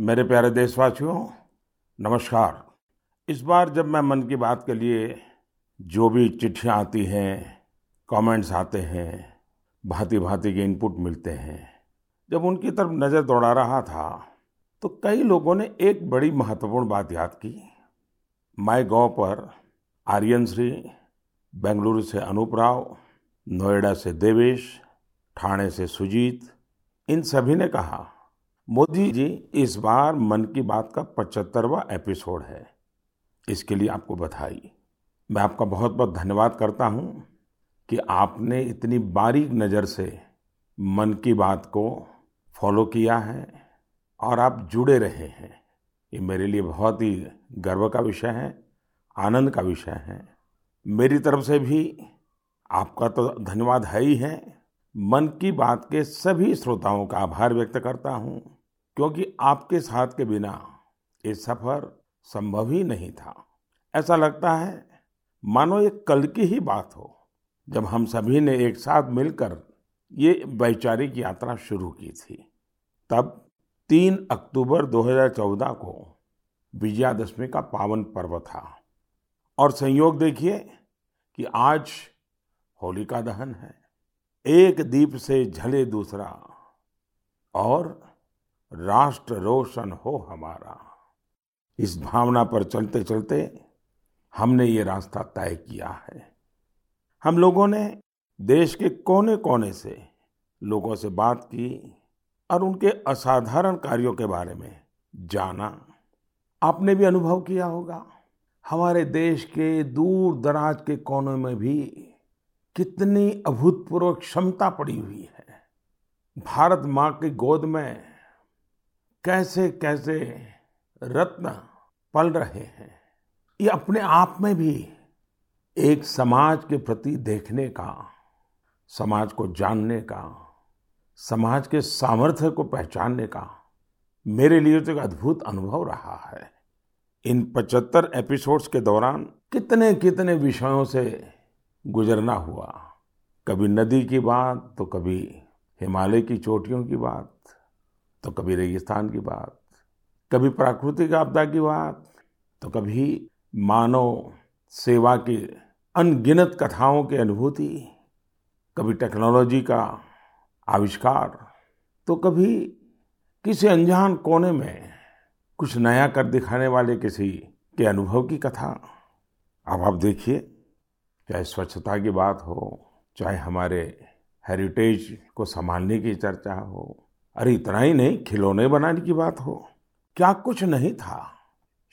मेरे प्यारे देशवासियों, नमस्कार। इस बार जब मैं मन की बात के लिए जो भी चिट्ठियाँ आती हैं, कमेंट्स आते हैं, भांति भांति के इनपुट मिलते हैं, जब उनकी तरफ नज़र दौड़ा रहा था तो कई लोगों ने एक बड़ी महत्वपूर्ण बात याद की। माई गॉव पर आर्यन श्री, बेंगलुरु से अनूप राव, नोएडा से देवेश, ठाणे से सुजीत, इन सभी ने कहा, मोदी जी इस बार मन की बात का 75वां एपिसोड है, इसके लिए आपको बधाई। मैं आपका बहुत बहुत धन्यवाद करता हूँ कि आपने इतनी बारीक नज़र से मन की बात को फॉलो किया है और आप जुड़े रहे हैं। ये मेरे लिए बहुत ही गर्व का विषय है, आनंद का विषय है। मेरी तरफ से भी आपका तो धन्यवाद है ही है, मन की बात के सभी श्रोताओं का आभार व्यक्त करता हूँ, क्योंकि आपके साथ के बिना ये सफ़र संभव ही नहीं था। ऐसा लगता है मानो ये कल की ही बात हो जब हम सभी ने एक साथ मिलकर ये वैचारिक यात्रा शुरू की थी। तब 3 अक्टूबर 2014 को विजयादशमी का पावन पर्व था और संयोग देखिए कि आज होलिका दहन है। एक दीप से जले दूसरा और राष्ट्र रोशन हो हमारा, इस भावना पर चलते चलते हमने ये रास्ता तय किया है। हम लोगों ने देश के कोने कोने से लोगों से बात की और उनके असाधारण कार्यों के बारे में जाना। आपने भी अनुभव किया होगा, हमारे देश के दूर दराज के कोनों में भी कितनी अभूतपूर्व क्षमता पड़ी हुई है। भारत माँ की गोद में कैसे कैसे रत्न पल रहे हैं, ये अपने आप में भी एक समाज के प्रति देखने का, समाज को जानने का, समाज के सामर्थ्य को पहचानने का मेरे लिए तो एक अद्भुत अनुभव रहा है। इन 75 एपिसोड्स के दौरान कितने कितने विषयों से गुजरना हुआ, कभी नदी की बात, तो कभी हिमालय की चोटियों की बात, तो कभी रेगिस्तान की बात, कभी प्राकृतिक आपदा की बात, तो कभी मानव सेवा की अनगिनत कथाओं की अनुभूति, कभी टेक्नोलॉजी का आविष्कार, तो कभी किसी अनजान कोने में कुछ नया कर दिखाने वाले किसी के अनुभव की कथा। अब आप देखिए, चाहे स्वच्छता की बात हो, चाहे हमारे हेरिटेज को संभालने की चर्चा हो, अरे इतना ही नहीं, खिलौने बनाने की बात हो, क्या कुछ नहीं था।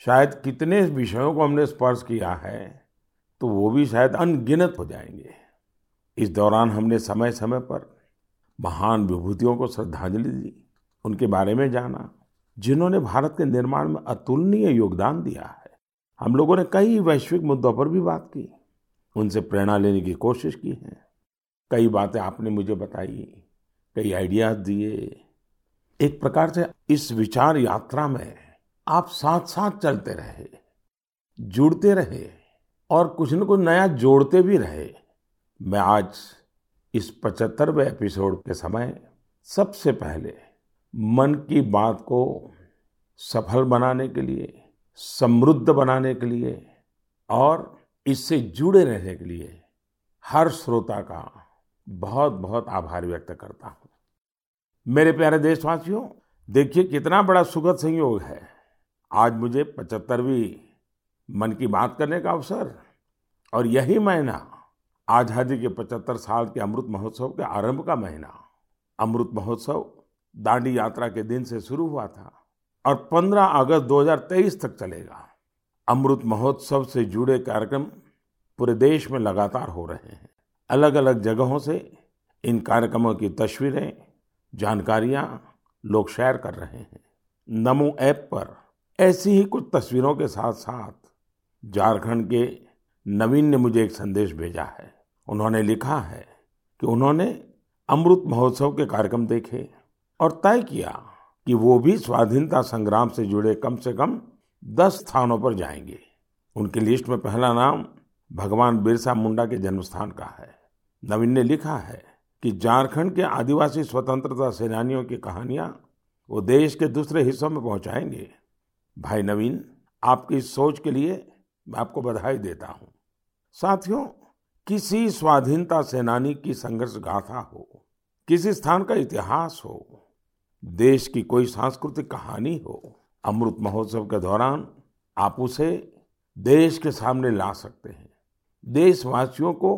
शायद कितने विषयों को हमने स्पर्श किया है तो वो भी शायद अनगिनत हो जाएंगे। इस दौरान हमने समय समय पर महान विभूतियों को श्रद्धांजलि दी, उनके बारे में जाना जिन्होंने भारत के निर्माण में अतुलनीय योगदान दिया है। हम लोगों ने कई वैश्विक मुद्दों पर भी बात की, उनसे प्रेरणा लेने की कोशिश की है। कई बातें आपने मुझे बताई, कई आइडियाज दिए। एक प्रकार से इस विचार यात्रा में आप साथ साथ चलते रहे, जुड़ते रहे और कुछ न कुछ नया जोड़ते भी रहे। मैं आज इस 75वें एपिसोड के समय सबसे पहले मन की बात को सफल बनाने के लिए, समृद्ध बनाने के लिए और इससे जुड़े रहने के लिए हर श्रोता का बहुत बहुत आभार व्यक्त करता हूँ। मेरे प्यारे देशवासियों, देखिए कितना बड़ा सुखद संयोग है, आज मुझे 75वीं मन की बात करने का अवसर और यही महीना आज़ादी के 75 साल के अमृत महोत्सव के आरंभ का महीना। अमृत महोत्सव दांडी यात्रा के दिन से शुरू हुआ था और 15 अगस्त 2023 तक चलेगा। अमृत महोत्सव से जुड़े कार्यक्रम पूरे देश में लगातार हो रहे हैं। अलग अलग जगहों से इन कार्यक्रमों की तस्वीरें, जानकारियां लोग शेयर कर रहे हैं। नमो ऐप पर ऐसी ही कुछ तस्वीरों के साथ साथ झारखंड के नवीन ने मुझे एक संदेश भेजा है। उन्होंने लिखा है कि उन्होंने अमृत महोत्सव के कार्यक्रम देखे और तय किया कि वो भी स्वाधीनता संग्राम से जुड़े कम से कम 10 स्थानों पर जाएंगे। उनकी लिस्ट में पहला नाम भगवान बिरसा मुंडा के जन्मस्थान का है। नवीन ने लिखा है कि झारखंड के आदिवासी स्वतंत्रता सेनानियों की कहानियां वो देश के दूसरे हिस्सों में पहुंचाएंगे। भाई नवीन, आपकी इस सोच के लिए मैं आपको बधाई देता हूं। साथियों, किसी स्वाधीनता सेनानी की संघर्ष गाथा हो, किसी स्थान का इतिहास हो, देश की कोई सांस्कृतिक कहानी हो, अमृत महोत्सव के दौरान आप उसे देश के सामने ला सकते हैं, देशवासियों को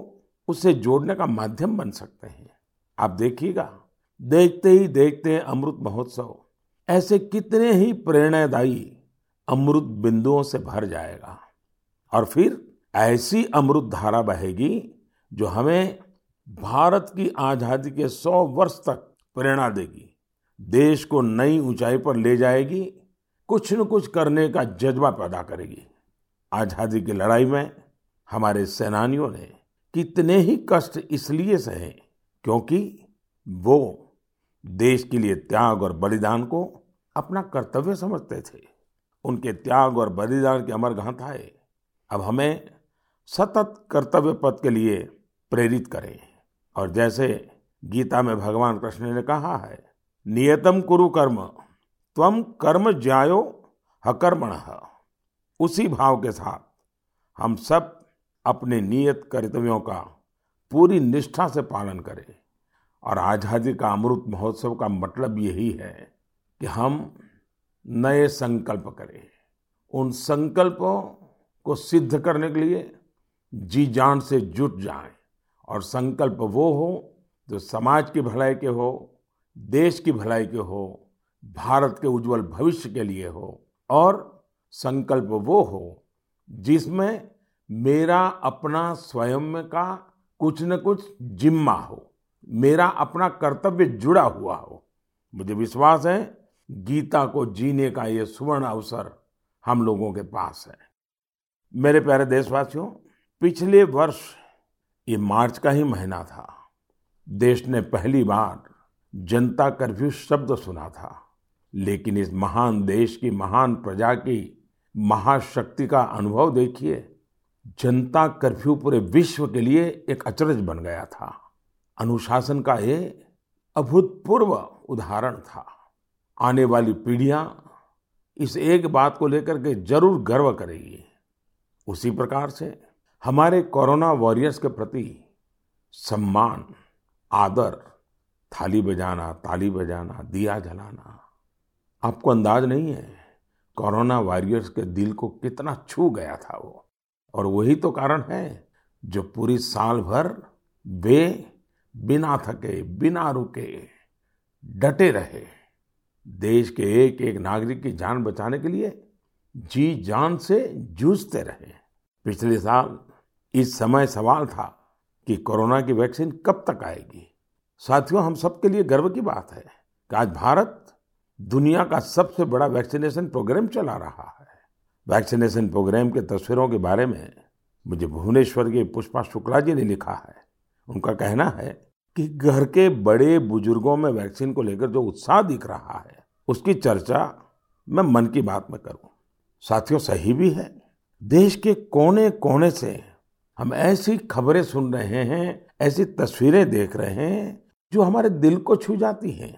उससे जोड़ने का माध्यम बन सकते हैं। आप देखिएगा, देखते ही देखते अमृत महोत्सव ऐसे कितने ही प्रेरणादायी अमृत बिंदुओं से भर जाएगा और फिर ऐसी अमृत धारा बहेगी जो हमें भारत की आज़ादी के 100 वर्ष तक प्रेरणा देगी, देश को नई ऊंचाई पर ले जाएगी, कुछ न कुछ करने का जज्बा पैदा करेगी। आज़ादी की लड़ाई में हमारे सेनानियों ने कितने ही कष्ट इसलिए सहे क्योंकि वो देश के लिए त्याग और बलिदान को अपना कर्तव्य समझते थे। उनके त्याग और बलिदान की अमर गाथाएं अब हमें सतत कर्तव्य पथ के लिए प्रेरित करें। और जैसे गीता में भगवान कृष्ण ने कहा है, नियतम कुरु कर्म त्वम कर्म ज्यायो हकर्मणः। उसी भाव के साथ हम सब अपने नियत कर्तव्यों का पूरी निष्ठा से पालन करें। और आज़ादी का अमृत महोत्सव का मतलब यही है कि हम नए संकल्प करें। उन संकल्पों को सिद्ध करने के लिए जी जान से जुट जाएं। और संकल्प वो हो जो समाज की भलाई के हो, देश की भलाई के हो, भारत के उज्जवल भविष्य के लिए हो। और संकल्प वो हो जिसमें मेरा अपना स्वयं का कुछ न कुछ जिम्मा हो, मेरा अपना कर्तव्य जुड़ा हुआ हो। मुझे विश्वास है गीता को जीने का ये सुवर्ण अवसर हम लोगों के पास है। मेरे प्यारे देशवासियों, पिछले वर्ष ये मार्च का ही महीना था, देश ने पहली बार जनता कर्फ्यू शब्द सुना था। लेकिन इस महान देश की, महान प्रजा की महाशक्ति का अनुभव देखिए। जनता कर्फ्यू पूरे विश्व के लिए एक अचरज बन गया था। अनुशासन का ये अभूतपूर्व उदाहरण था। आने वाली पीढ़ियां इस एक बात को लेकर के जरूर गर्व करेगी। उसी प्रकार से हमारे कोरोना वॉरियर्स के प्रति सम्मान, आदर, ताली बजाना, दिया जलाना, आपको अंदाज नहीं है कोरोना वॉरियर्स के दिल को कितना छू गया था वो। और वही तो कारण है जो पूरी साल भर वे बिना थके, बिना रुके डटे रहे, देश के एक एक नागरिक की जान बचाने के लिए जी जान से जूझते रहे। पिछले साल इस समय सवाल था कि कोरोना की वैक्सीन कब तक आएगी। साथियों, हम सबके लिए गर्व की बात है कि आज भारत दुनिया का सबसे बड़ा वैक्सीनेशन प्रोग्राम चला रहा है। वैक्सीनेशन प्रोग्राम के तस्वीरों के बारे में मुझे भुवनेश्वर के पुष्पा शुक्ला जी ने लिखा है। उनका कहना है कि घर के बड़े बुजुर्गों में वैक्सीन को लेकर जो उत्साह दिख रहा है, उसकी चर्चा मैं मन की बात में करूं। साथियों, सही भी है। देश के कोने कोने से हम ऐसी खबरें सुन रहे हैं, ऐसी तस्वीरें देख रहे हैं जो हमारे दिल को छू जाती हैं।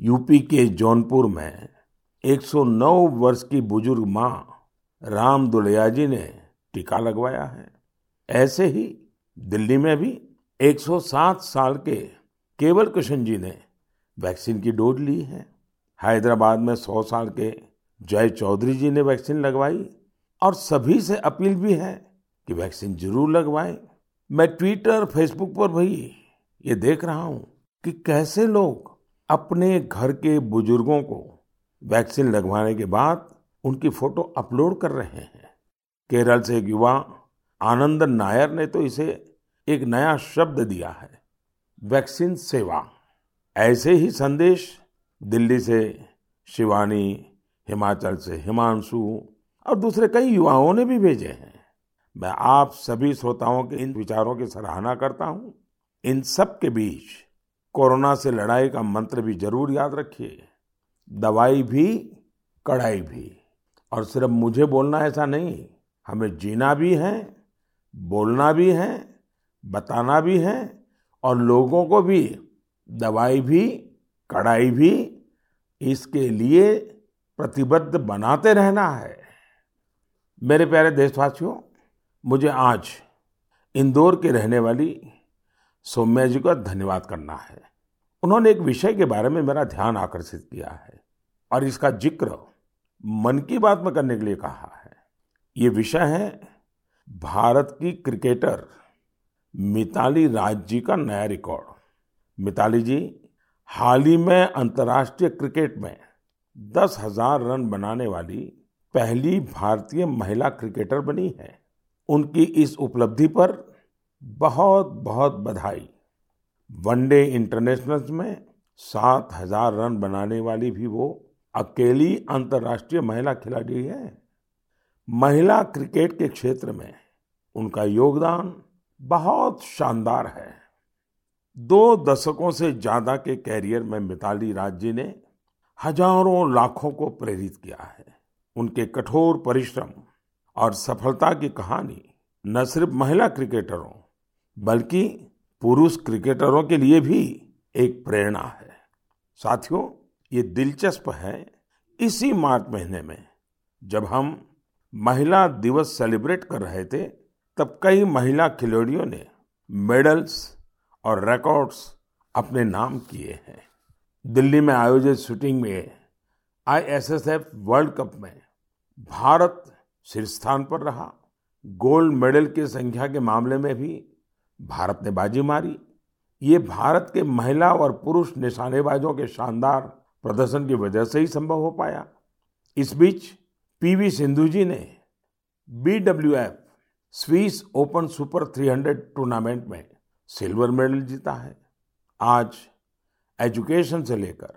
यूपी के जौनपुर में 109 वर्ष की बुजुर्ग माँ राम दुलैया जी ने टीका लगवाया है। ऐसे ही दिल्ली में भी 107 साल के केवल कृष्ण जी ने वैक्सीन की डोज ली है। हैदराबाद में 100 साल के जय चौधरी जी ने वैक्सीन लगवाई। और सभी से अपील भी है कि वैक्सीन जरूर लगवाएं। मैं ट्विटर, फेसबुक पर भी ये देख रहा हूँ कि कैसे लोग अपने घर के बुजुर्गों को वैक्सीन लगवाने के बाद उनकी फोटो अपलोड कर रहे हैं। केरल से एक युवा आनंद नायर ने तो इसे एक नया शब्द दिया है, वैक्सीन सेवा। ऐसे ही संदेश दिल्ली से शिवानी, हिमाचल से हिमांशु और दूसरे कई युवाओं ने भी भेजे हैं। मैं आप सभी श्रोताओं के इन विचारों की सराहना करता हूँ। इन सब के बीच कोरोना से लड़ाई का मंत्र भी जरूर याद रखिए, दवाई भी कड़ाई भी। और सिर्फ मुझे बोलना ऐसा नहीं, हमें जीना भी है, बोलना भी है, बताना भी है और लोगों को भी दवाई भी कड़ाई भी इसके लिए प्रतिबद्ध बनाते रहना है। मेरे प्यारे देशवासियों, मुझे आज इंदौर के रहने वाली सौम्या जी का धन्यवाद करना है। उन्होंने एक विषय के बारे में मेरा ध्यान आकर्षित किया है और इसका जिक्र मन की बात में करने के लिए कहा है। ये विषय है भारत की क्रिकेटर मिताली राज जी का नया रिकॉर्ड। मिताली जी हाल ही में अंतर्राष्ट्रीय क्रिकेट में 10,000 रन बनाने वाली पहली भारतीय महिला क्रिकेटर बनी है। उनकी इस उपलब्धि पर बहुत बहुत बधाई। वनडे इंटरनेशनल्स में 7,000 रन बनाने वाली भी वो अकेली अंतर्राष्ट्रीय महिला खिलाड़ी है। महिला क्रिकेट के क्षेत्र में उनका योगदान बहुत शानदार है। 2 दशकों से ज़्यादा के कैरियर में मिताली राज जी ने हजारों लाखों को प्रेरित किया है। उनके कठोर परिश्रम और सफलता की कहानी न सिर्फ महिला क्रिकेटरों बल्कि पुरुष क्रिकेटरों के लिए भी एक प्रेरणा है। साथियों, ये दिलचस्प है, इसी मार्च महीने में जब हम महिला दिवस सेलिब्रेट कर रहे थे, तब कई महिला खिलाड़ियों ने मेडल्स और रिकॉर्ड्स अपने नाम किए हैं। दिल्ली में आयोजित शूटिंग में आईएसएसएफ वर्ल्ड कप में भारत शीर्ष स्थान पर रहा। गोल्ड मेडल की संख्या के मामले में भी भारत ने बाजी मारी। ये भारत के महिला और पुरुष निशानेबाजों के शानदार प्रदर्शन की वजह से ही संभव हो पाया। इस बीच PV सिंधु जी ने BWF Swiss Open Super 300 tournament में सिल्वर मेडल जीता है। आज एजुकेशन से लेकर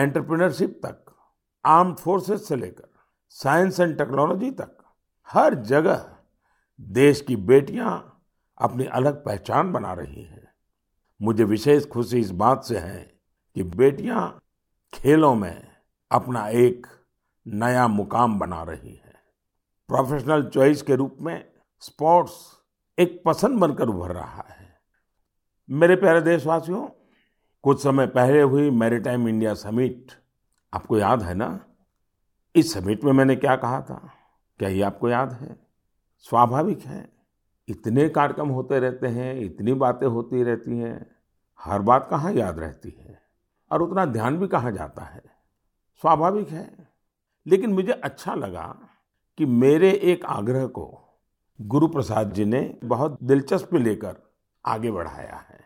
एंटरप्रेन्योरशिप तक, आर्म्ड फोर्सेस से लेकर साइंस एंड टेक्नोलॉजी तक, हर जगह देश की बेटियां अपनी अलग पहचान बना रही हैं। मुझे विशेष खुशी इस बात से है कि बेटियां खेलों में अपना एक नया मुकाम बना रही हैं। प्रोफेशनल चॉइस के रूप में स्पोर्ट्स एक पसंद बनकर उभर रहा है। मेरे प्यारे देशवासियों, कुछ समय पहले हुई मैरिटाइम इंडिया समिट आपको याद है ना? इस समिट में मैंने क्या कहा था, क्या ये आपको याद है? स्वाभाविक है, इतने कार्यक्रम होते रहते हैं, इतनी बातें होती रहती हैं, हर बात कहाँ याद रहती है और उतना ध्यान भी कहाँ जाता है। स्वाभाविक है, लेकिन मुझे अच्छा लगा कि मेरे एक आग्रह को गुरु प्रसाद जी ने बहुत दिलचस्पी लेकर आगे बढ़ाया है।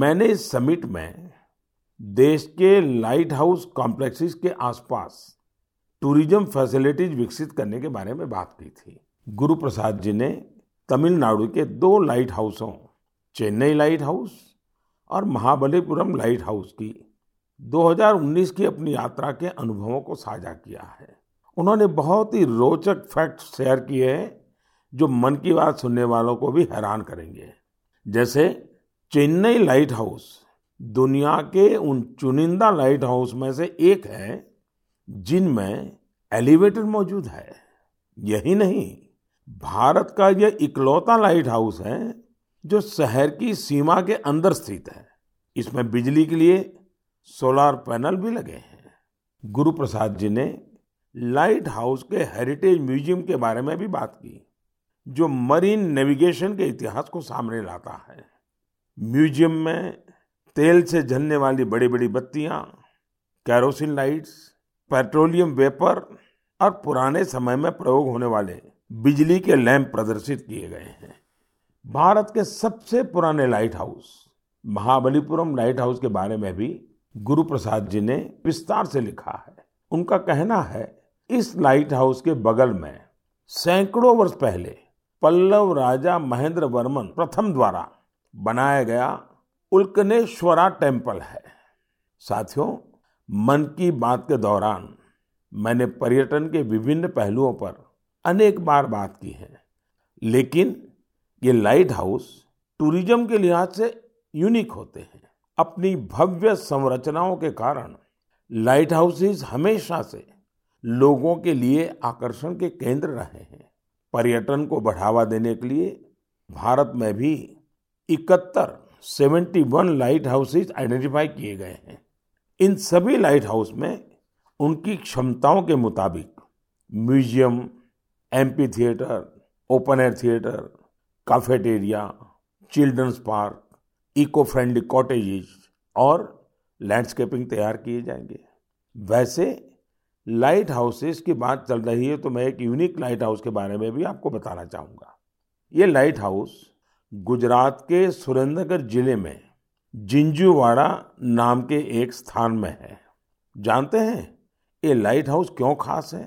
मैंने इस समिट में देश के लाइट हाउस कॉम्प्लेक्सेस के आसपास टूरिज्म फैसिलिटीज विकसित करने के बारे में बात की थी। गुरु प्रसाद जी ने तमिलनाडु के 2 लाइट हाउसों, चेन्नई लाइट हाउस और महाबलीपुरम लाइट हाउस की 2019 की अपनी यात्रा के अनुभवों को साझा किया है। उन्होंने बहुत ही रोचक फैक्ट्स शेयर किए हैं जो मन की बात सुनने वालों को भी हैरान करेंगे। जैसे चेन्नई लाइट हाउस दुनिया के उन चुनिंदा लाइट हाउस में से एक है जिनमें एलिवेटर मौजूद है। यही नहीं, भारत का यह इकलौता लाइट हाउस है जो शहर की सीमा के अंदर स्थित है। इसमें बिजली के लिए सोलार पैनल भी लगे हैं। गुरु प्रसाद जी ने लाइट हाउस के हेरिटेज म्यूजियम के बारे में भी बात की, जो मरीन नेविगेशन के इतिहास को सामने लाता है। म्यूजियम में तेल से जलने वाली बड़ी बड़ी बत्तियां, कैरोसिन लाइट्स, पेट्रोलियम वेपर और पुराने समय में प्रयोग होने वाले बिजली के लैंप प्रदर्शित किए गए हैं। भारत के सबसे पुराने light house Mahabalipuram light house के बारे में भी गुरु प्रसाद जी ने विस्तार से लिखा है। उनका कहना है, इस लाइट हाउस के बगल में सैकड़ों वर्ष पहले पल्लव राजा महेंद्र वर्मन प्रथम द्वारा बनाया गया उल्कनेश्वरा टेम्पल है। साथियों, मन की बात के दौरान मैंने पर्यटन के विभिन्न पहलुओं पर अनेक बार बात की है, लेकिन ये लाइट हाउस टूरिज्म के लिहाज से यूनिक होते हैं। अपनी भव्य संरचनाओं के कारण लाइट हाउसेस हमेशा से लोगों के लिए आकर्षण के केंद्र रहे हैं। पर्यटन को बढ़ावा देने के लिए भारत में भी 71 लाइट हाउसेस आइडेंटिफाई किए गए हैं। इन सभी लाइट हाउस में उनकी क्षमताओं के मुताबिक museum, amphitheatre, open air theatre, cafeteria, children's park, eco friendly cottages और लैंडस्केपिंग तैयार किए जाएंगे। वैसे लाइट हाउसेस की बात चल रही है तो मैं एक यूनिक लाइट हाउस के बारे में भी आपको बताना चाहूँगा। ये लाइट हाउस गुजरात के सुरेंद्रनगर जिले में जिंजुवाड़ा नाम के एक स्थान में है। जानते हैं ये लाइट हाउस क्यों खास है?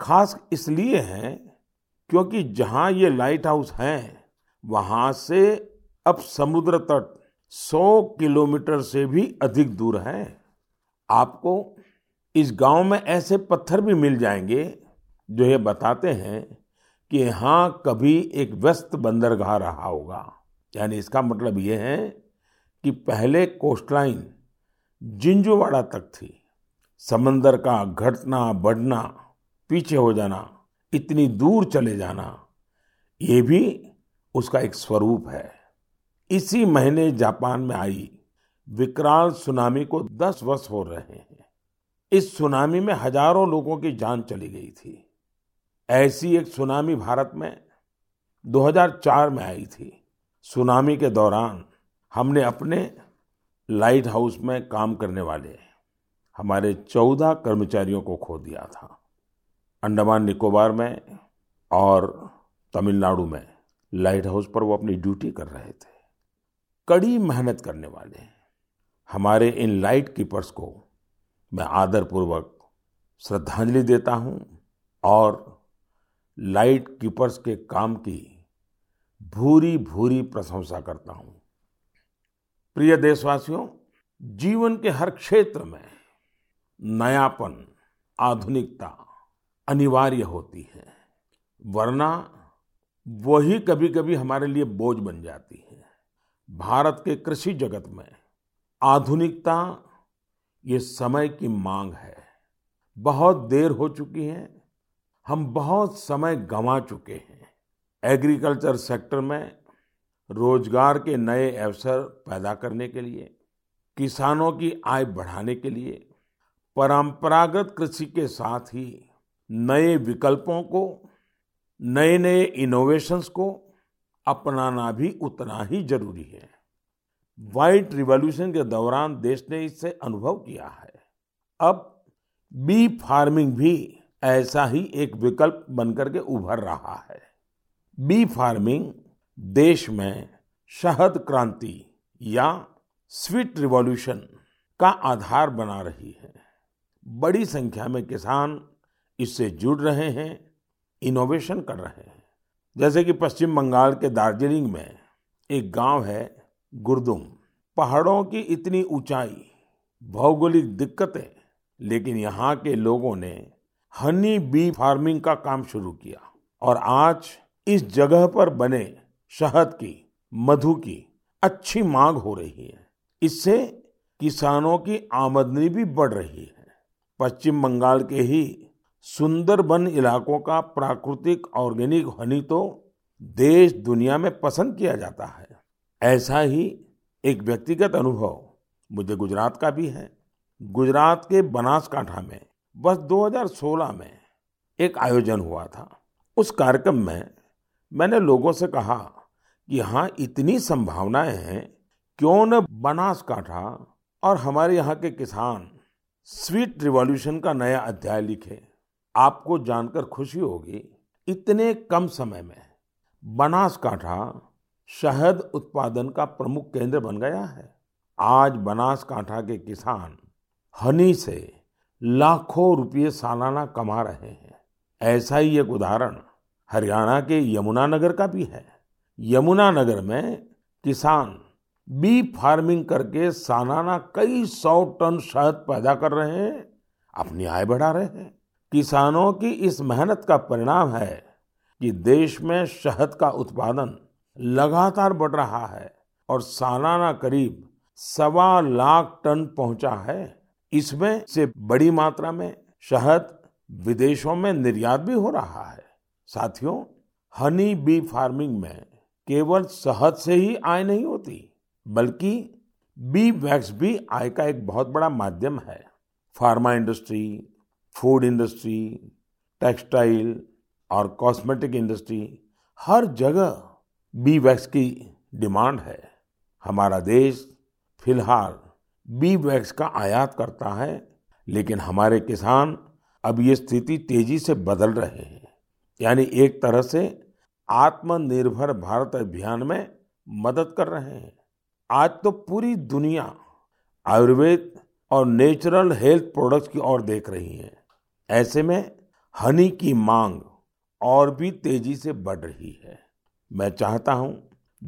खास इसलिए है क्योंकि जहाँ ये लाइट हाउस है वहाँ से अब समुद्र तट 100 किलोमीटर से भी अधिक दूर है। आपको इस गांव में ऐसे पत्थर भी मिल जाएंगे जो ये बताते हैं कि यहाँ कभी एक व्यस्त बंदरगाह रहा होगा। यानी इसका मतलब ये है कि पहले कोस्टलाइन जिंजुवाड़ा तक थी। समंदर का घटना बढ़ना, पीछे हो जाना, इतनी दूर चले जाना, ये भी उसका एक स्वरूप है। इसी महीने जापान में आई विकराल सुनामी को 10 वर्ष हो रहे हैं। इस सुनामी में हजारों लोगों की जान चली गई थी। ऐसी एक सुनामी भारत में 2004 में आई थी। सुनामी के दौरान हमने अपने लाइट हाउस में काम करने वाले हमारे 14 कर्मचारियों को खो दिया था। अंडमान निकोबार में और तमिलनाडु में लाइट हाउस पर वो अपनी ड्यूटी कर रहे थे। कड़ी मेहनत करने वाले हमारे इन लाइट कीपर्स को मैं आदरपूर्वक श्रद्धांजलि देता हूँ और लाइट कीपर्स के काम की भूरी भूरी प्रशंसा करता हूँ। प्रिय देशवासियों, जीवन के हर क्षेत्र में नयापन, आधुनिकता अनिवार्य होती है, वरना वही कभी कभी हमारे लिए बोझ बन जाती है। भारत के कृषि जगत में आधुनिकता ये समय की मांग है। बहुत देर हो चुकी है, हम बहुत समय गंवा चुके हैं। एग्रीकल्चर सेक्टर में रोजगार के नए अवसर पैदा करने के लिए, किसानों की आय बढ़ाने के लिए परंपरागत कृषि के साथ ही नए विकल्पों को, नए नए इनोवेशंस को अपनाना भी उतना ही जरूरी है। व्हाइट रिवॉल्यूशन के दौरान देश ने इससे अनुभव किया है। अब बी फार्मिंग भी ऐसा ही एक विकल्प बनकर के उभर रहा है। बी फार्मिंग देश में शहद क्रांति या स्वीट रिवॉल्यूशन का आधार बना रही है। बड़ी संख्या में किसान इससे जुड़ रहे हैं, इनोवेशन कर रहे हैं। जैसे कि पश्चिम बंगाल के दार्जिलिंग में एक गांव है गुरदुम। पहाड़ों की इतनी ऊंचाई, भौगोलिक दिक्कतें, लेकिन यहाँ के लोगों ने हनी बी फार्मिंग का काम शुरू किया और आज इस जगह पर बने शहद की, मधु की अच्छी मांग हो रही है। इससे किसानों की आमदनी भी बढ़ रही है। पश्चिम बंगाल के ही सुंदरबन इलाकों का प्राकृतिक ऑर्गेनिक हनी तो देश दुनिया में पसंद किया जाता है। ऐसा ही एक व्यक्तिगत अनुभव मुझे गुजरात का भी है। गुजरात के बनासकांठा में वर्ष 2016 में एक आयोजन हुआ था। उस कार्यक्रम में मैंने लोगों से कहा कि यहाँ इतनी संभावनाएं हैं, क्यों न बनासकांठा और हमारे यहाँ के किसान स्वीट रिवॉल्यूशन का नया अध्याय लिखे। आपको जानकर खुशी होगी, इतने कम समय में बनासकांठा शहद उत्पादन का प्रमुख केंद्र बन गया है। आज बनासकांठा के किसान हनी से लाखों रुपये सालाना कमा रहे हैं। ऐसा ही एक उदाहरण हरियाणा के यमुनानगर का भी है। यमुनानगर में किसान बी फार्मिंग करके सालाना कई 100 टन शहद पैदा कर रहे हैं, अपनी आय बढ़ा रहे हैं। किसानों की इस मेहनत का परिणाम है कि देश में शहद का उत्पादन लगातार बढ़ रहा है और सालाना करीब 1.25 लाख टन पहुंचा है। इसमें से बड़ी मात्रा में शहद विदेशों में निर्यात भी हो रहा है। साथियों, हनी बी फार्मिंग में केवल शहद से ही आय नहीं होती, बल्कि बी वैक्स भी आय का एक बहुत बड़ा माध्यम है। Pharma industry, food industry, textile और कॉस्मेटिक इंडस्ट्री, हर जगह बी वैक्स की डिमांड है। हमारा देश फिलहाल बी वैक्स का आयात करता है, लेकिन हमारे किसान अब ये स्थिति तेजी से बदल रहे हैं। यानी एक तरह से आत्मनिर्भर भारत अभियान में मदद कर रहे हैं। आज तो पूरी दुनिया आयुर्वेद और नेचुरल हेल्थ प्रोडक्ट्स की ओर देख रही है। ऐसे में हनी की मांग और भी तेजी से बढ़ रही है। मैं चाहता हूं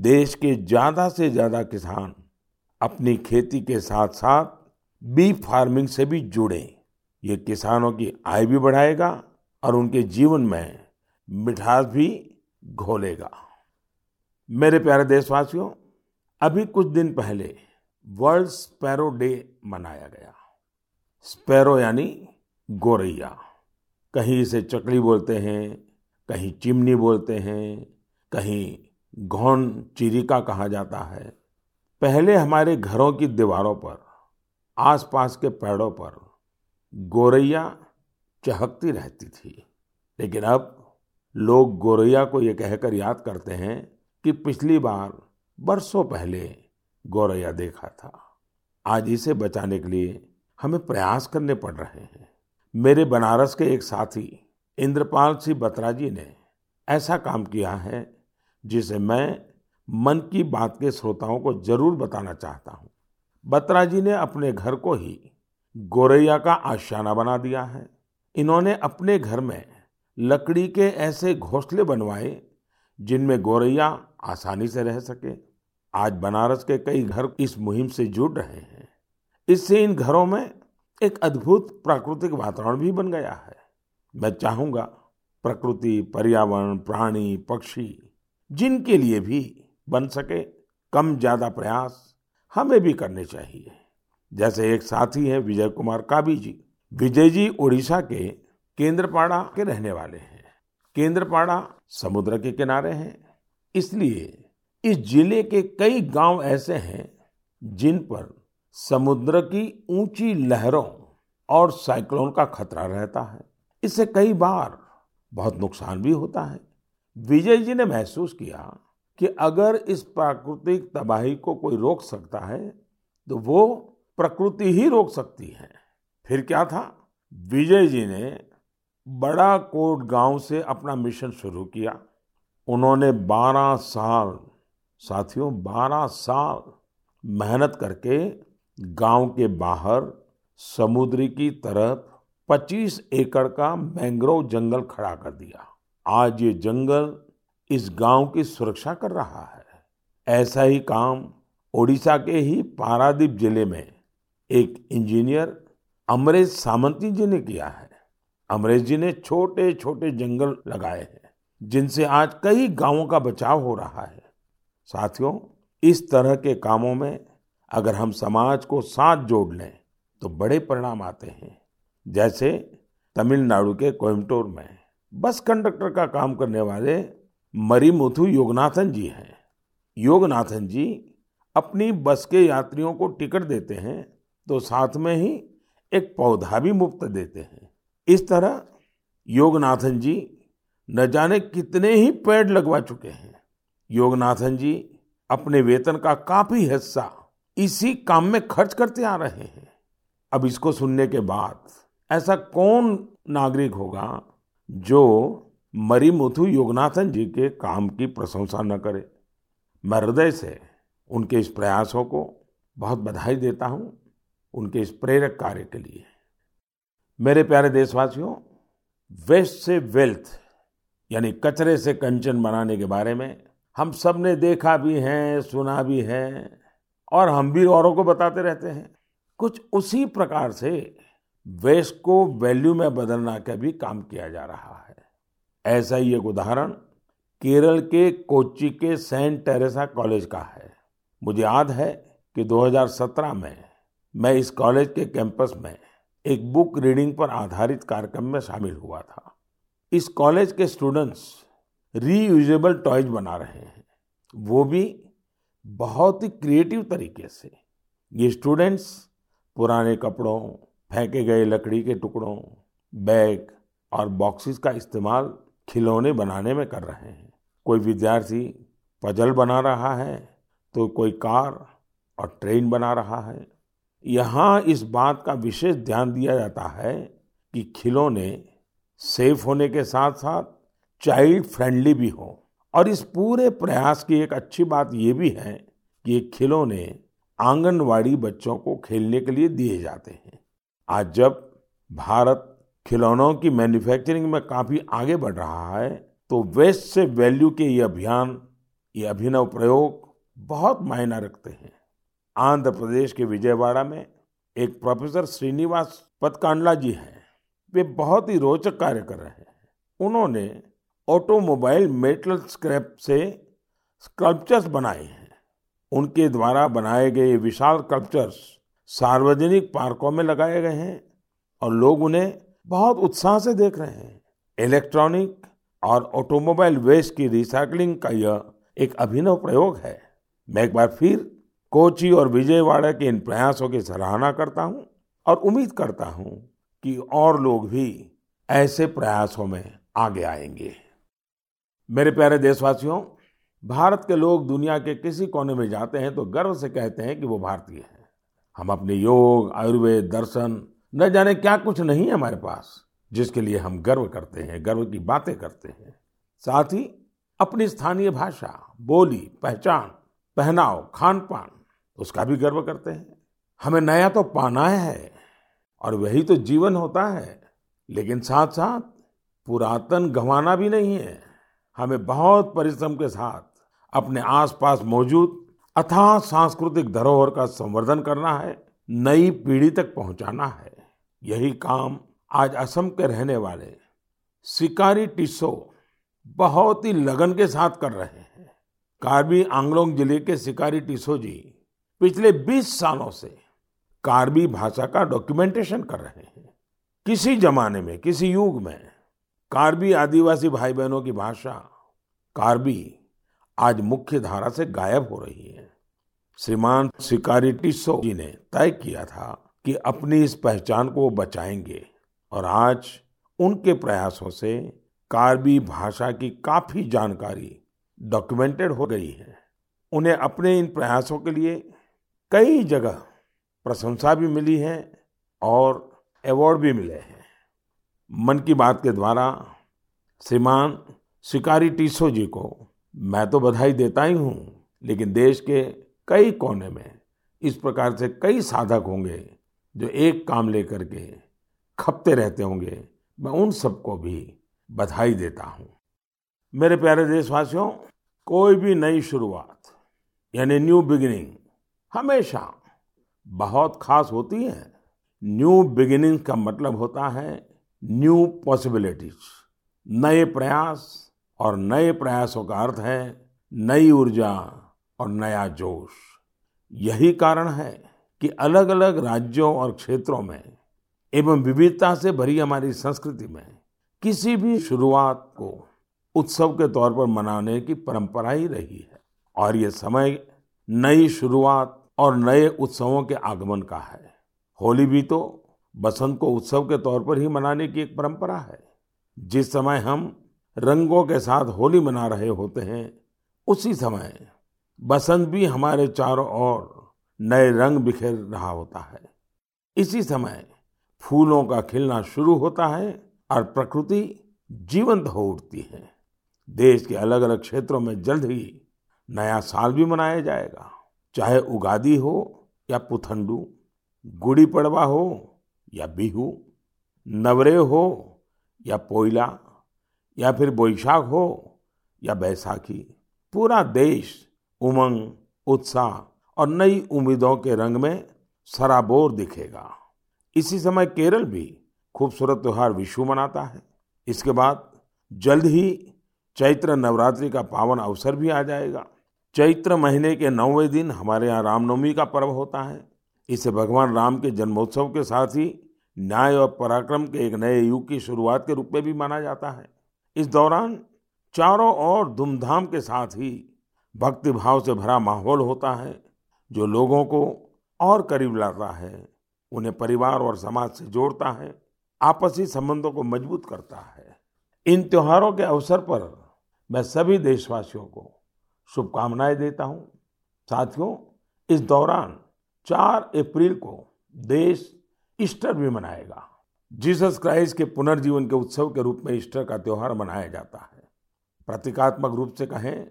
देश के ज़्यादा से ज़्यादा किसान अपनी खेती के साथ साथ बी फार्मिंग से भी जुड़ें। ये किसानों की आय भी बढ़ाएगा और उनके जीवन में मिठास भी घोलेगा। मेरे प्यारे देशवासियों, अभी कुछ दिन पहले वर्ल्ड स्पैरो डे मनाया गया। स्पैरो यानी गोरैया, कहीं इसे चकली बोलते हैं, कहीं चिमनी बोलते हैं, कहीं घौन चिरिका कहा जाता है। पहले हमारे घरों की दीवारों पर, आसपास के पेड़ों पर गोरैया चहकती रहती थी, लेकिन अब लोग गोरैया को ये कहकर याद करते हैं कि पिछली बार बरसों पहले गौरैया देखा था। आज इसे बचाने के लिए हमें प्रयास करने पड़ रहे हैं। मेरे बनारस के एक साथी इंद्रपाल सिंह बत्रा जी ने ऐसा काम किया है, जिसे मैं मन की बात के श्रोताओं को जरूर बताना चाहता हूँ। बत्रा जी ने अपने घर को ही गौरैया का आशियाना बना दिया है। इन्होंने अपने घर में लकड़ी के ऐसे घोंसले बनवाए जिनमें गौरैया आसानी से रह सके। आज बनारस के कई घर इस मुहिम से जुड़ रहे हैं। इससे इन घरों में एक अद्भुत प्राकृतिक वातावरण भी बन गया है। मैं चाहूँगा प्रकृति, पर्यावरण, प्राणी, पक्षी जिनके लिए भी बन सके, कम ज़्यादा प्रयास हमें भी करने चाहिए। जैसे एक साथी हैं विजय कुमार काबी जी। विजय जी उड़ीसा के केंद्रपाड़ा के रहने वाले हैं। केंद्रपाड़ा समुद्र के किनारे हैं, इसलिए इस जिले के कई गांव ऐसे हैं जिन पर समुद्र की ऊंची लहरों और साइक्लोन का खतरा रहता है। इससे कई बार बहुत नुकसान भी होता है। विजय जी ने महसूस किया कि अगर इस प्राकृतिक तबाही को कोई रोक सकता है तो वो प्रकृति ही रोक सकती है। फिर क्या था, विजय जी ने बड़ा कोट गांव से अपना मिशन शुरू किया। उन्होंने 12 साल मेहनत करके गांव के बाहर समुद्री की तरफ 25 एकड़ का मैंग्रोव जंगल खड़ा कर दिया। आज ये जंगल इस गांव की सुरक्षा कर रहा है। ऐसा ही काम ओडिशा के ही पारादीप जिले में एक इंजीनियर अमरेश सामंती जी ने किया है। अमरेश जी ने छोटे छोटे जंगल लगाए हैं, जिनसे आज कई गांवों का बचाव हो रहा है। साथियों, इस तरह के कामों में अगर हम समाज को साथ जोड़ लें तो बड़े परिणाम आते हैं। जैसे तमिलनाडु के कोयम्बटूर में बस कंडक्टर का काम करने वाले मरीमुथु योगनाथन जी हैं। योगनाथन जी अपनी बस के यात्रियों को टिकट देते हैं तो साथ में ही एक पौधा भी मुफ्त देते हैं। इस तरह योगनाथन जी न जाने कितने ही पेड़ लगवा चुके हैं। योगनाथन जी अपने वेतन का काफी हिस्सा इसी काम में खर्च करते आ रहे हैं। अब इसको सुनने के बाद ऐसा कौन नागरिक होगा जो मरीमुथु योगनाथन जी के काम की प्रशंसा न करे। मैं हृदय से उनके इस प्रयासों को बहुत बधाई देता हूँ, उनके इस प्रेरक कार्य के लिए। मेरे प्यारे देशवासियों, वेस्ट से वेल्थ यानी कचरे से कंचन बनाने के बारे में हम सब ने देखा भी है, सुना भी है, और हम भी औरों को बताते रहते हैं। कुछ उसी प्रकार से वेस्ट को वैल्यू में बदलना का भी काम किया जा रहा है। ऐसा ही एक उदाहरण केरल के कोची के सेंट टेरेसा कॉलेज का है। मुझे याद है कि 2017 में मैं इस कॉलेज के कैंपस में एक बुक रीडिंग पर आधारित कार्यक्रम में शामिल हुआ था। इस कॉलेज के स्टूडेंट्स रीयूजेबल टॉयज बना रहे हैं, वो भी बहुत ही क्रिएटिव तरीके से। ये स्टूडेंट्स पुराने कपड़ों, फेंके गए लकड़ी के टुकड़ों, बैग और बॉक्सेस का इस्तेमाल खिलौने बनाने में कर रहे हैं। कोई विद्यार्थी पजल बना रहा है तो कोई कार और ट्रेन बना रहा है। यहाँ इस बात का विशेष ध्यान दिया जाता है कि खिलौने सेफ होने के साथ साथ चाइल्ड फ्रेंडली भी हो। और इस पूरे प्रयास की एक अच्छी बात ये भी है कि ये खिलौने आंगनवाड़ी बच्चों को खेलने के लिए दिए जाते हैं। आज जब भारत खिलौनों की मैन्युफैक्चरिंग में काफी आगे बढ़ रहा है तो वेस्ट से वैल्यू के ये अभियान, ये अभिनव प्रयोग बहुत मायना रखते हैं। आंध्र प्रदेश के विजयवाड़ा में एक प्रोफेसर श्रीनिवास पतकांडला जी हैं। वे बहुत ही रोचक कार्य कर रहे हैं। उन्होंने ऑटोमोबाइल मेटल स्क्रैप से स्कल्पचर्स बनाए हैं। उनके द्वारा बनाए गए विशाल स्कल्पचर्स सार्वजनिक पार्कों में लगाए गए हैं और लोग उन्हें बहुत उत्साह से देख रहे हैं। इलेक्ट्रॉनिक और ऑटोमोबाइल वेस्ट की रिसाइकलिंग का यह एक अभिनव प्रयोग है। मैं एक बार फिर कोची और विजयवाड़ा के इन प्रयासों की सराहना करता हूँ और उम्मीद करता हूँ कि और लोग भी ऐसे प्रयासों में आगे आएंगे। मेरे प्यारे देशवासियों, भारत के लोग दुनिया के किसी कोने में जाते हैं तो गर्व से कहते हैं कि वो भारतीय हैं। हम अपने योग, आयुर्वेद, दर्शन, न जाने क्या कुछ नहीं है हमारे पास, जिसके लिए हम गर्व करते हैं, गर्व की बातें करते हैं। साथ ही अपनी स्थानीय भाषा, बोली, पहचान, पहनाव, खान पान, उसका भी गर्व करते हैं। हमें नया तो पाना है और वही तो जीवन होता है, लेकिन साथ साथ पुरातन गंवाना भी नहीं है। हमें बहुत परिश्रम के साथ अपने आसपास मौजूद अथाह सांस्कृतिक धरोहर का संवर्धन करना है, नई पीढ़ी तक पहुंचाना है। यही काम आज असम के रहने वाले शिकारी टीसो बहुत ही लगन के साथ कर रहे हैं। कार्बी आंगलोंग जिले के शिकारी टीसो जी पिछले 20 सालों से कार्बी भाषा का डॉक्यूमेंटेशन कर रहे हैं। किसी जमाने में, किसी युग में कार्बी आदिवासी भाई बहनों की भाषा कार्बी आज मुख्य धारा से गायब हो रही है। श्रीमान शिकारी टीसो जी ने तय किया था कि अपनी इस पहचान को वो बचाएंगे और आज उनके प्रयासों से कार्बी भाषा की काफी जानकारी डॉक्यूमेंटेड हो गई है। उन्हें अपने इन प्रयासों के लिए कई जगह प्रशंसा भी मिली है और अवार्ड भी मिले हैं। मन की बात के द्वारा श्रीमान शिकारी टीसो जी को मैं तो बधाई देता ही हूँ, लेकिन देश के कई कोने में इस प्रकार से कई साधक होंगे जो एक काम लेकर के खपते रहते होंगे। मैं उन सबको भी बधाई देता हूँ। मेरे प्यारे देशवासियों, कोई भी नई शुरुआत यानी न्यू बिगिनिंग हमेशा बहुत खास होती है। न्यू बिगिनिंग का मतलब होता है न्यू पॉसिबिलिटीज, नए प्रयास, और नए प्रयासों का अर्थ है नई ऊर्जा और नया जोश। यही कारण है कि अलग अलग राज्यों और क्षेत्रों में एवं विविधता से भरी हमारी संस्कृति में किसी भी शुरुआत को उत्सव के तौर पर मनाने की परंपरा ही रही है। और ये समय नई शुरुआत और नए उत्सवों के आगमन का है। होली भी तो बसंत को उत्सव के तौर पर ही मनाने की एक परंपरा है। जिस समय हम रंगों के साथ होली मना रहे होते हैं, उसी समय बसंत भी हमारे चारों ओर नए रंग बिखेर रहा होता है। इसी समय फूलों का खिलना शुरू होता है और प्रकृति जीवंत हो उठती है। देश के अलग अलग क्षेत्रों में जल्द ही नया साल भी मनाया जाएगा, चाहे उगादी हो या पुथंडू, गुड़ी पड़वा हो या बिहू, नवरे हो या पोइला, या फिर बोईशाख हो या बैसाखी। पूरा देश उमंग, उत्साह और नई उम्मीदों के रंग में सराबोर दिखेगा। इसी समय केरल भी खूबसूरत त्योहार विशु मनाता है। इसके बाद जल्द ही चैत्र नवरात्रि का पावन अवसर भी आ जाएगा। चैत्र महीने के 9वें दिन हमारे यहाँ रामनवमी का पर्व होता है। इसे भगवान राम के जन्मोत्सव के साथ ही न्याय और पराक्रम के एक नए युग की शुरुआत के रूप में भी माना जाता है। इस दौरान चारों ओर धूमधाम के साथ ही भक्तिभाव से भरा माहौल होता है, जो लोगों को और करीब लाता है, उन्हें परिवार और समाज से जोड़ता है आपसी संबंधों को मजबूत करता है। इन त्योहारों के अवसर पर मैं सभी देशवासियों को शुभकामनाएं देता हूं। साथियों, इस दौरान 4 अप्रैल को देश ईस्टर भी मनाएगा। जीसस क्राइस्ट के पुनर्जीवन के उत्सव के रूप में ईस्टर का त्यौहार मनाया जाता है। प्रतीकात्मक रूप से कहें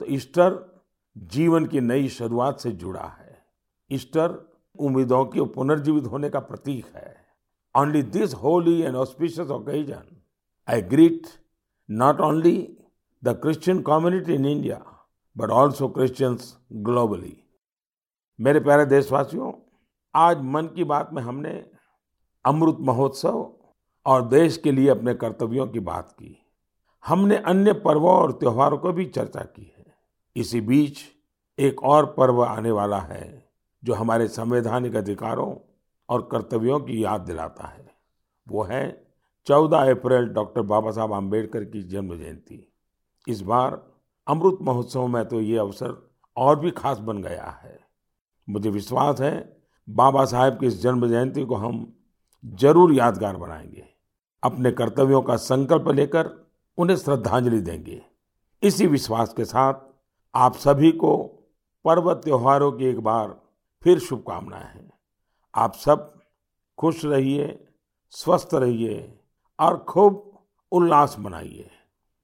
तो ईस्टर जीवन की नई शुरुआत से जुड़ा है। ईस्टर उम्मीदों के पुनर्जीवित होने का प्रतीक है। On this holy and auspicious occasion, I greet not only the Christian community in India, but also Christians globally. मेरे प्यारे देशवासियों, आज मन की बात में हमने अमृत महोत्सव और देश के लिए अपने कर्तव्यों की बात की। हमने अन्य पर्वों और त्योहारों को भी चर्चा की है। इसी बीच एक और पर्व आने वाला है जो हमारे संवैधानिक अधिकारों और कर्तव्यों की याद दिलाता है। वो है 14 अप्रैल डॉक्टर बाबा साहब आम्बेडकर की जन्म जयंती। इस बार अमृत महोत्सव में तो ये अवसर और भी खास बन गया है। मुझे विश्वास है बाबा साहब की इस जन्म जयंती को हम जरूर यादगार बनाएंगे। अपने कर्तव्यों का संकल्प लेकर उन्हें श्रद्धांजलि देंगे। इसी विश्वास के साथ आप सभी को पर्व त्योहारों की एक बार फिर शुभकामनाएं हैं। आप सब खुश रहिए, स्वस्थ रहिए और खूब उल्लास मनाइए।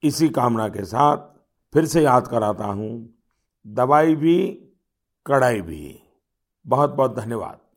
इसी कामना के साथ फिर से याद कराता हूँ, दवाई भी कड़ाई भी। बहुत बहुत धन्यवाद।